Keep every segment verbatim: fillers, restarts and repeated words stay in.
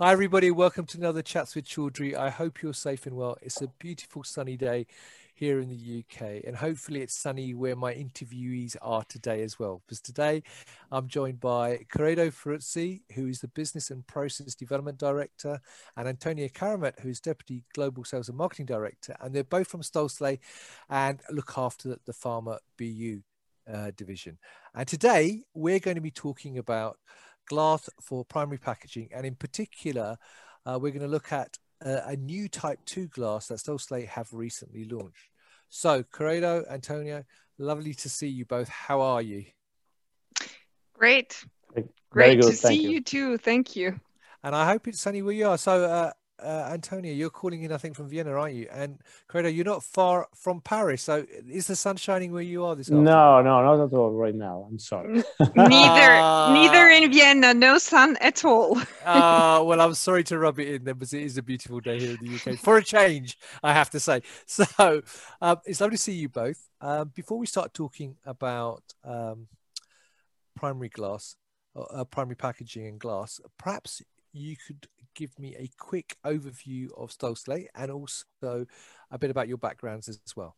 Hi everybody, welcome to another Chats with Chaudhry. I hope you're safe and well. It's a beautiful sunny day here in the U K, and hopefully it's sunny where my interviewees are today as well, because today I'm joined by Corrado Ferruzzi, who is the Business and Process Development Director, and Antonia Karamut, who's Deputy Global Sales and Marketing Director, and they're both from Stölzle and look after the, the Pharma B U uh, division. And today we're going to be talking about glass for primary packaging, and in particular uh, we're going to look at uh, a new type two glass that Stölzle have recently launched. So Corrado, Antonia, lovely to see you both. How are you? Great. Great to see you. you too. Thank you. And I hope it's sunny where you are. So uh, uh, Antonia, you're calling in I think from Vienna, aren't you? And Corrado, you're not far from Paris. So is the sun shining where you are this afternoon? No, no, not at all right now. I'm sorry. neither, uh, neither in Vienna, no sun at all. Ah, uh, well, I'm sorry to rub it in there, but it is a beautiful day here in the U K for a change, I have to say. So um, it's lovely to see you both. Um, before we start talking about um, primary glass, uh, primary packaging and glass, perhaps you could give me a quick overview of Stölzle and also a bit about your backgrounds as well.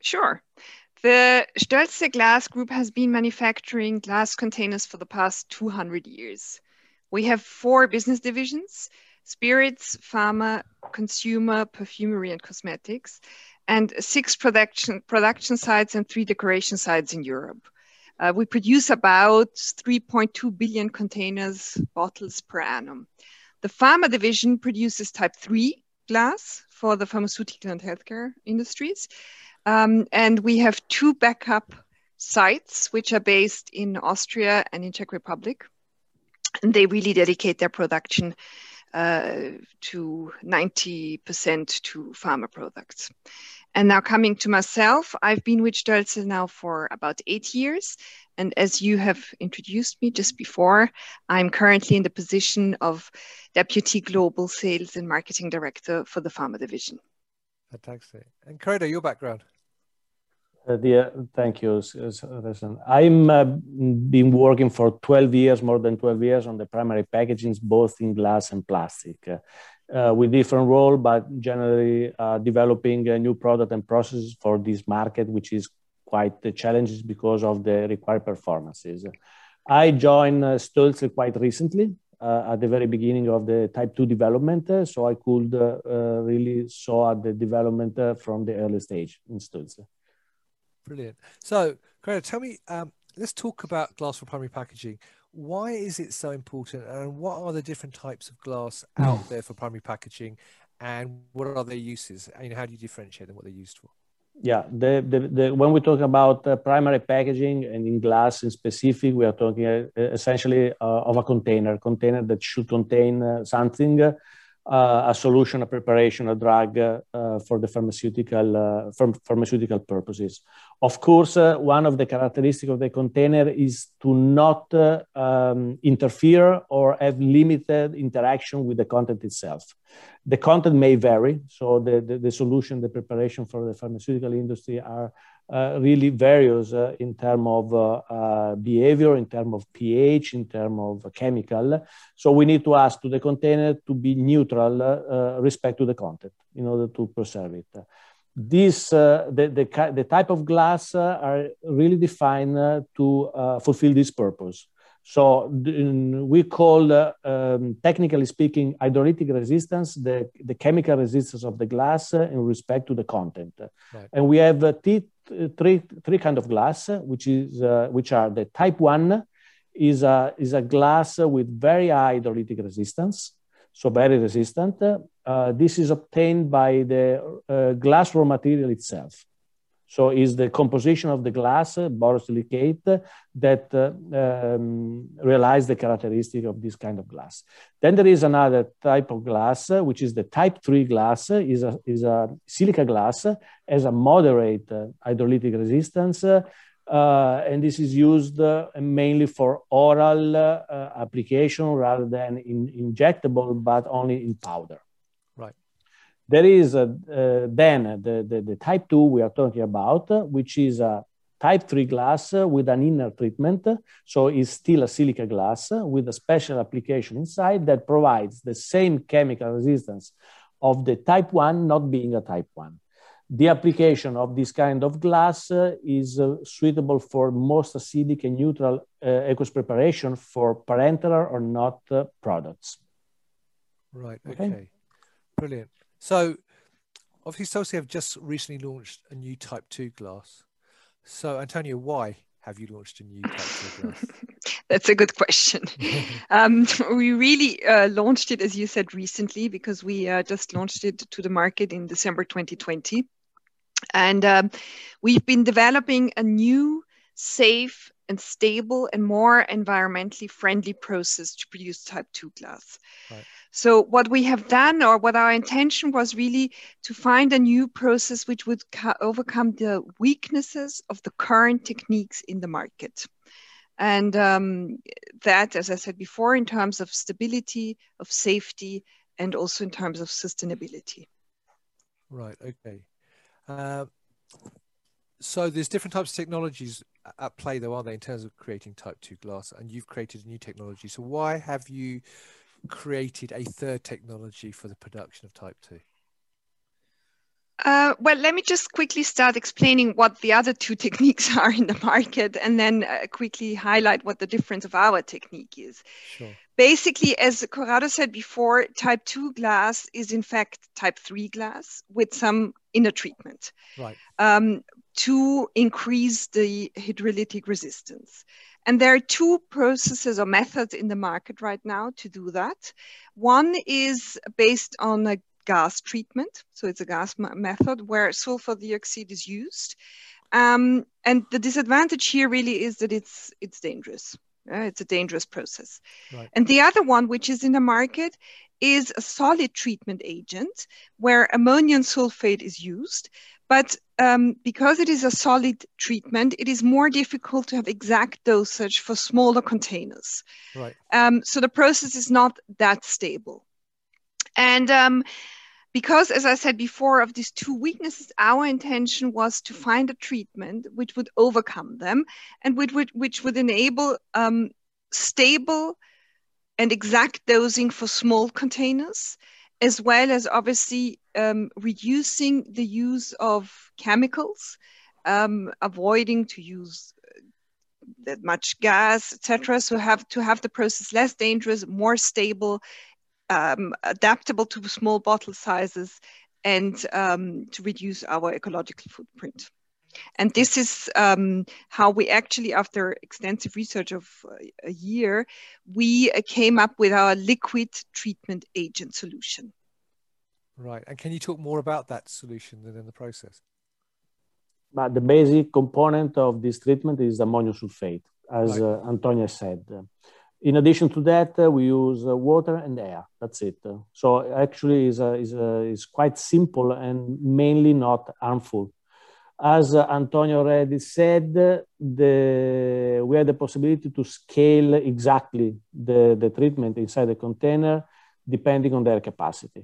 Sure. The Stölzle Glass Group has been manufacturing glass containers for the past two hundred years. We have four business divisions: spirits, pharma, consumer, perfumery and cosmetics, and six production, production sites and three decoration sites in Europe. Uh, we produce about three point two billion containers, bottles per annum. The pharma division produces type three glass for the pharmaceutical and healthcare industries. Um, and we have two backup sites, which are based in Austria and in Czech Republic. And they really dedicate their production uh, to ninety percent to pharma products. And now coming to myself, I've been with Stölzle now for about eight years. And as you have introduced me just before, I'm currently in the position of Deputy Global Sales and Marketing Director for the Pharma Division. Fantastic. And Corrado, your background? Uh, dear, thank you. I've uh, been working for twelve years, more than twelve years, on the primary packaging, both in glass and plastic. Uh, Uh, with different role, but generally uh, developing a new product and processes for this market, which is quite the challenges because of the required performances. I joined uh, Stölzle quite recently, uh, at the very beginning of the type two development, uh, so I could uh, uh, really saw the development uh, from the early stage in Stölzle. Brilliant. So, Corrado, tell me, um, let's talk about glass for primary packaging. Why is it so important, and what are the different types of glass out there for primary packaging, and what are their uses, and how do you differentiate them, what they're used for? Yeah, the, the, the, when we talk about uh, primary packaging and in glass in specific, we are talking uh, essentially uh, of a container, container that should contain uh, something, uh, a solution, a preparation, a drug uh, uh, for the pharmaceutical, uh, ph pharmaceutical purposes. Of course, uh, one of the characteristics of the container is to not uh, um, interfere or have limited interaction with the content itself. The content may vary, so the, the, the solution, the preparation for the pharmaceutical industry are uh, really various uh, in terms of uh, uh, behavior, in terms of pH, in terms of chemical. So we need to ask to the container to be neutral uh, respect to the content in order to preserve it. This, uh, the, the, the type of glass uh, are really defined uh, to uh, fulfill this purpose. So we call, uh, um, technically speaking, hydrolytic resistance, the, the chemical resistance of the glass uh, in respect to the content. Right. And we have uh, th three, three kinds of glass, which, is, uh, which are the type one, is a, is a glass with very high hydrolytic resistance, so very resistant. Uh, this is obtained by the uh, glass raw material itself. So is the composition of the glass, uh, borosilicate, that uh, um, realize the characteristic of this kind of glass. Then there is another type of glass, uh, which is the type three glass, uh, is, a, is a silica glass, uh, as a moderate uh, hydrolytic resistance, uh, uh, and this is used uh, mainly for oral uh, application rather than in injectable, but only in powder. There is a, uh, then the, the, the type two we are talking about, uh, which is a type three glass with an inner treatment. So it's still a silica glass with a special application inside that provides the same chemical resistance of the type one not being a type one. The application of this kind of glass uh, is uh, suitable for most acidic and neutral uh, aqueous preparation for parenteral or not uh, products. Right, okay. okay. Brilliant. So obviously Stölzle have just recently launched a new type two glass. So Antonia, why have you launched a new type two glass? That's a good question. um, we really uh, launched it, as you said, recently, because we uh, just launched it to the market in December twenty twenty. And um, we've been developing a new, safe and stable and more environmentally friendly process to produce type two glass. Right. So what we have done, or what our intention was, really to find a new process which would overcome the weaknesses of the current techniques in the market. And um, that, as I said before, in terms of stability, of safety, and also in terms of sustainability. Right, okay. Uh, so there's different types of technologies at play though, aren't they, in terms of creating type two glass, and you've created a new technology. So why have you created a third technology for the production of type two? Uh, well, let me just quickly start explaining what the other two techniques are in the market, and then uh, quickly highlight what the difference of our technique is. Sure. Basically, as Corrado said before, type two glass is in fact type three glass with some inner treatment, right, um, to increase the hydrolytic resistance. And there are two processes or methods in the market right now to do that. One is based on a gas treatment, so it's a gas method where sulfur dioxide is used, um, and the disadvantage here really is that it's it's dangerous. Uh, it's a dangerous process. Right. And the other one, which is in the market, is a solid treatment agent where ammonium sulfate is used, but um, because it is a solid treatment, it is more difficult to have exact dosage for smaller containers. Right. Um, so the process is not that stable. And um, because, as I said before, of these two weaknesses, our intention was to find a treatment which would overcome them and which would, which would enable um, stable and exact dosing for small containers, as well as obviously um, reducing the use of chemicals, um, avoiding to use that much gas, et cetera. So have to have the process less dangerous, more stable, Um, adaptable to small bottle sizes, and um, to reduce our ecological footprint. And this is um, how we actually, after extensive research of a year, we came up with our liquid treatment agent solution. Right, and can you talk more about that solution than in the process? But the basic component of this treatment is ammonium sulfate, as right. uh, Antonia said. In addition to that, uh, we use uh, water and air. That's it. Uh, so actually is is is quite simple and mainly not harmful. As uh, Antonia already said, the, we had the possibility to scale exactly the, the treatment inside the container depending on their capacity.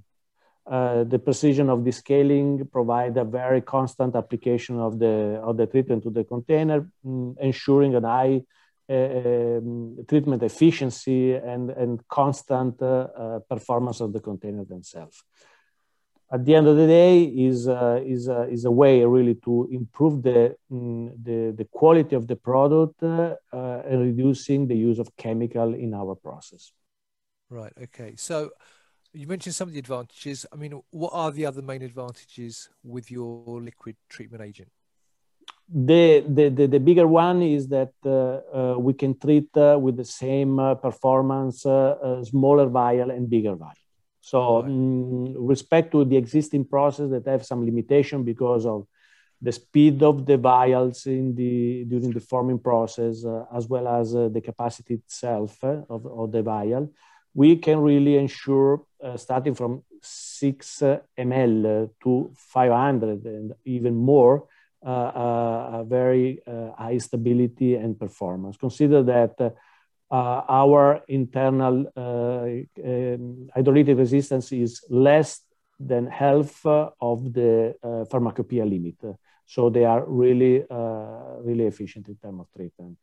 Uh, the precision of the scaling provides a very constant application of the, of the treatment to the container, mm, ensuring an high Uh, um, treatment efficiency and, and constant uh, uh, performance of the container themselves. At the end of the day, is, uh, is, uh, is a way really to improve the, um, the, the quality of the product uh, uh, and reducing the use of chemical in our process. Right, okay. So you mentioned some of the advantages. I mean, what are the other main advantages with your liquid treatment agent? The, the, the, the bigger one is that uh, uh, we can treat uh, with the same uh, performance uh, uh, smaller vial and bigger vial. So right. um, respect to the existing process that have some limitation because of the speed of the vials in the, during the forming process, uh, as well as uh, the capacity itself uh, of, of the vial, we can really ensure uh, starting from six milliliters to five hundred and even more, Uh, uh, a very uh, high stability and performance. Consider that uh, uh, our internal uh, um, hydrolytic resistance is less than half uh, of the uh, pharmacopoeia limit. So they are really, uh, really efficient in terms of treatment.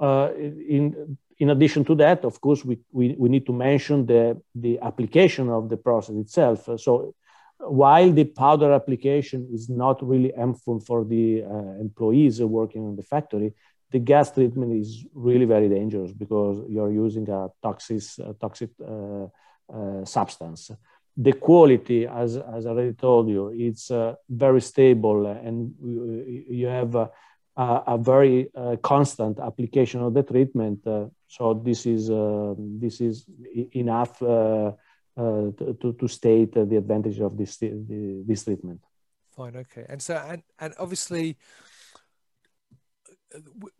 Uh, in, in addition to that, of course, we, we, we need to mention the, the application of the process itself. So while the powder application is not really helpful for the uh, employees working in the factory, the gas treatment is really very dangerous because you're using a toxic, a toxic uh, uh, substance. The quality, as, as I already told you, it's uh, very stable, and you have a, a very uh, constant application of the treatment. Uh, so this is, uh, this is enough uh, uh, to, to state the advantage of this, this treatment. Fine, okay. And so, and, and obviously,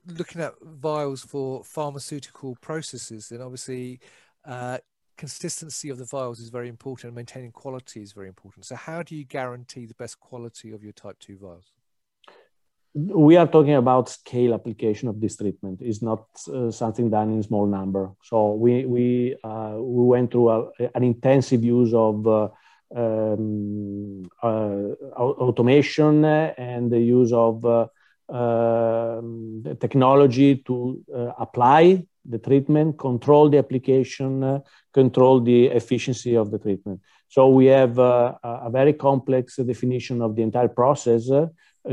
looking at vials for pharmaceutical processes, then obviously uh, consistency of the vials is very important, and maintaining quality is very important. So how do you guarantee the best quality of your type two vials? We are talking about scale application of this treatment. It's not uh, something done in small number. So we, we, uh, we went through a, an intensive use of uh, um, uh, automation and the use of uh, Uh, the technology to uh, apply the treatment, control the application, uh, control the efficiency of the treatment. So we have uh, a very complex definition of the entire process, uh,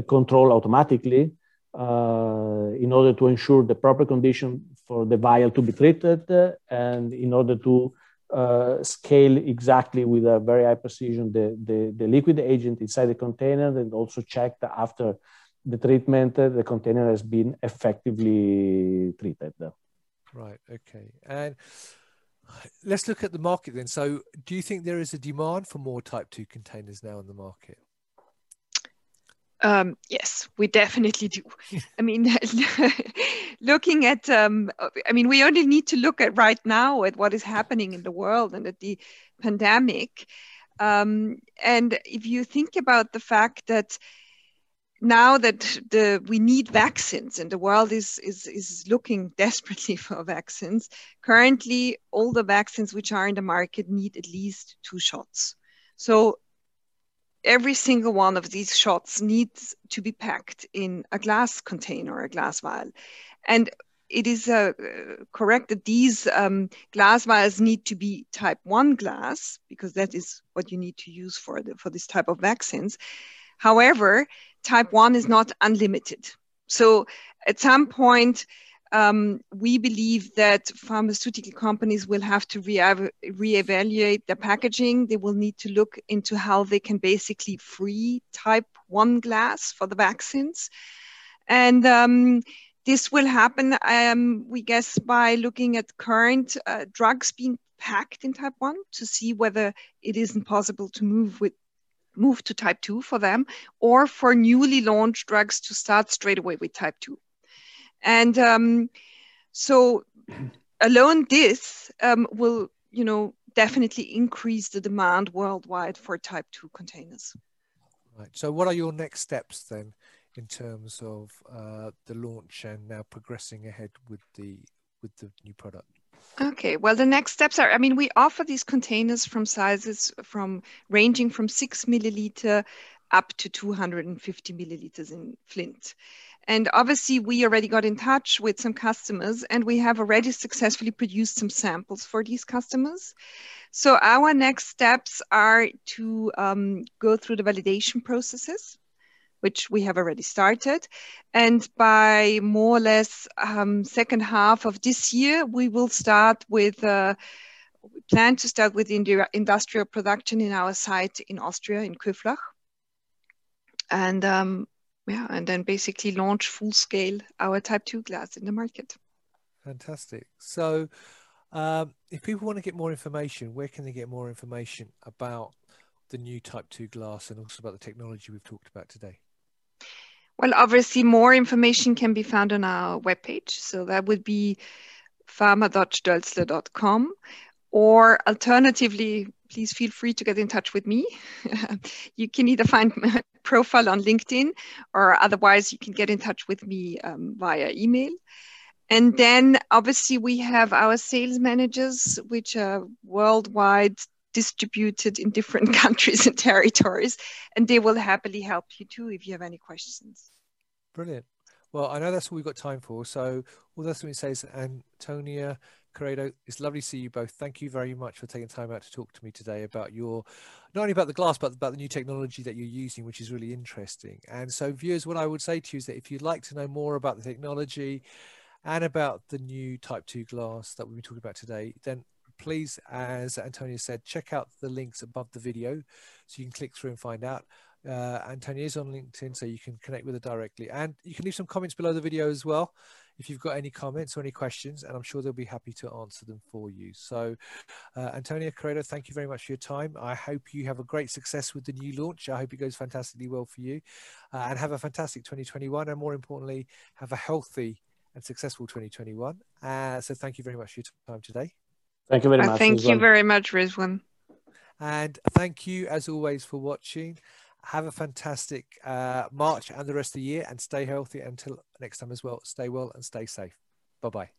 controlled automatically uh, in order to ensure the proper condition for the vial to be treated, uh, and in order to uh, scale exactly with a very high precision the, the, the liquid agent inside the container, and also check that after the treatment, uh, the container has been effectively treated. Right, okay. And let's look at the market then. So do you think there is a demand for more type two containers now in the market? Um, yes, we definitely do. I mean, looking at, um, I mean, we only need to look at right now at what is happening in the world and at the pandemic. Um, and if you think about the fact that now that the, we need vaccines and the world is, is, is looking desperately for vaccines, currently all the vaccines which are in the market need at least two shots. So every single one of these shots needs to be packed in a glass container or a glass vial. And it is uh, correct that these um, glass vials need to be type one glass, because that is what you need to use for, the, for this type of vaccines. However, type one is not unlimited. So at some point, um, we believe that pharmaceutical companies will have to re-evaluate their packaging. They will need to look into how they can basically free type one glass for the vaccines. And um, this will happen, um, we guess, by looking at current uh, drugs being packed in type one to see whether it isn't possible to move with move to type two for them, or for newly launched drugs to start straight away with type two. And um, so alone this um, will, you know, definitely increase the demand worldwide for type two containers. Right. So what are your next steps then in terms of uh, the launch and now progressing ahead with the, with the new product? Okay, well, the next steps are, I mean, we offer these containers from sizes from ranging from six milliliter up to two hundred fifty milliliters in Flint. And obviously we already got in touch with some customers, and we have already successfully produced some samples for these customers. So our next steps are to um, go through the validation processes, which we have already started. And by more or less um, second half of this year, we will start with, uh, we plan to start with industrial production in our site in Austria, in Köflach. And um, yeah, and then basically launch full scale our type two glass in the market. Fantastic. So um, if people want to get more information, where can they get more information about the new type two glass and also about the technology we've talked about today? Well, obviously more information can be found on our webpage. So that would be pharma dot stolzler dot com, or alternatively, please feel free to get in touch with me. You can either find my profile on LinkedIn, or otherwise you can get in touch with me um, via email. And then obviously we have our sales managers, which are worldwide distributed in different countries and territories, and they will happily help you too if you have any questions. Brilliant. Well, I know that's all we've got time for, so all that's going to say is Antonia, Corrado, it's lovely to see you both. Thank you very much for taking time out to talk to me today about your, not only about the glass, but about the new technology that you're using, which is really interesting. And so viewers, what I would say to you is that if you'd like to know more about the technology and about the new type two glass that we've been talking about today, then please, as Antonia said, check out the links above the video so you can click through and find out. Uh, Antonia is on LinkedIn, so you can connect with her directly, and you can leave some comments below the video as well if you've got any comments or any questions, and I'm sure they'll be happy to answer them for you. So uh, Antonia, Corrado, thank you very much for your time. I hope you have a great success with the new launch. I hope it goes fantastically well for you, uh, and have a fantastic twenty twenty-one, and more importantly have a healthy and successful twenty twenty-one. Uh, so thank you very much for your time today. Thank you very much. Thank you very much, Rizwan. And thank you as always for watching. Have a fantastic uh, March and the rest of the year, and stay healthy until next time as well. Stay well and stay safe. Bye-bye.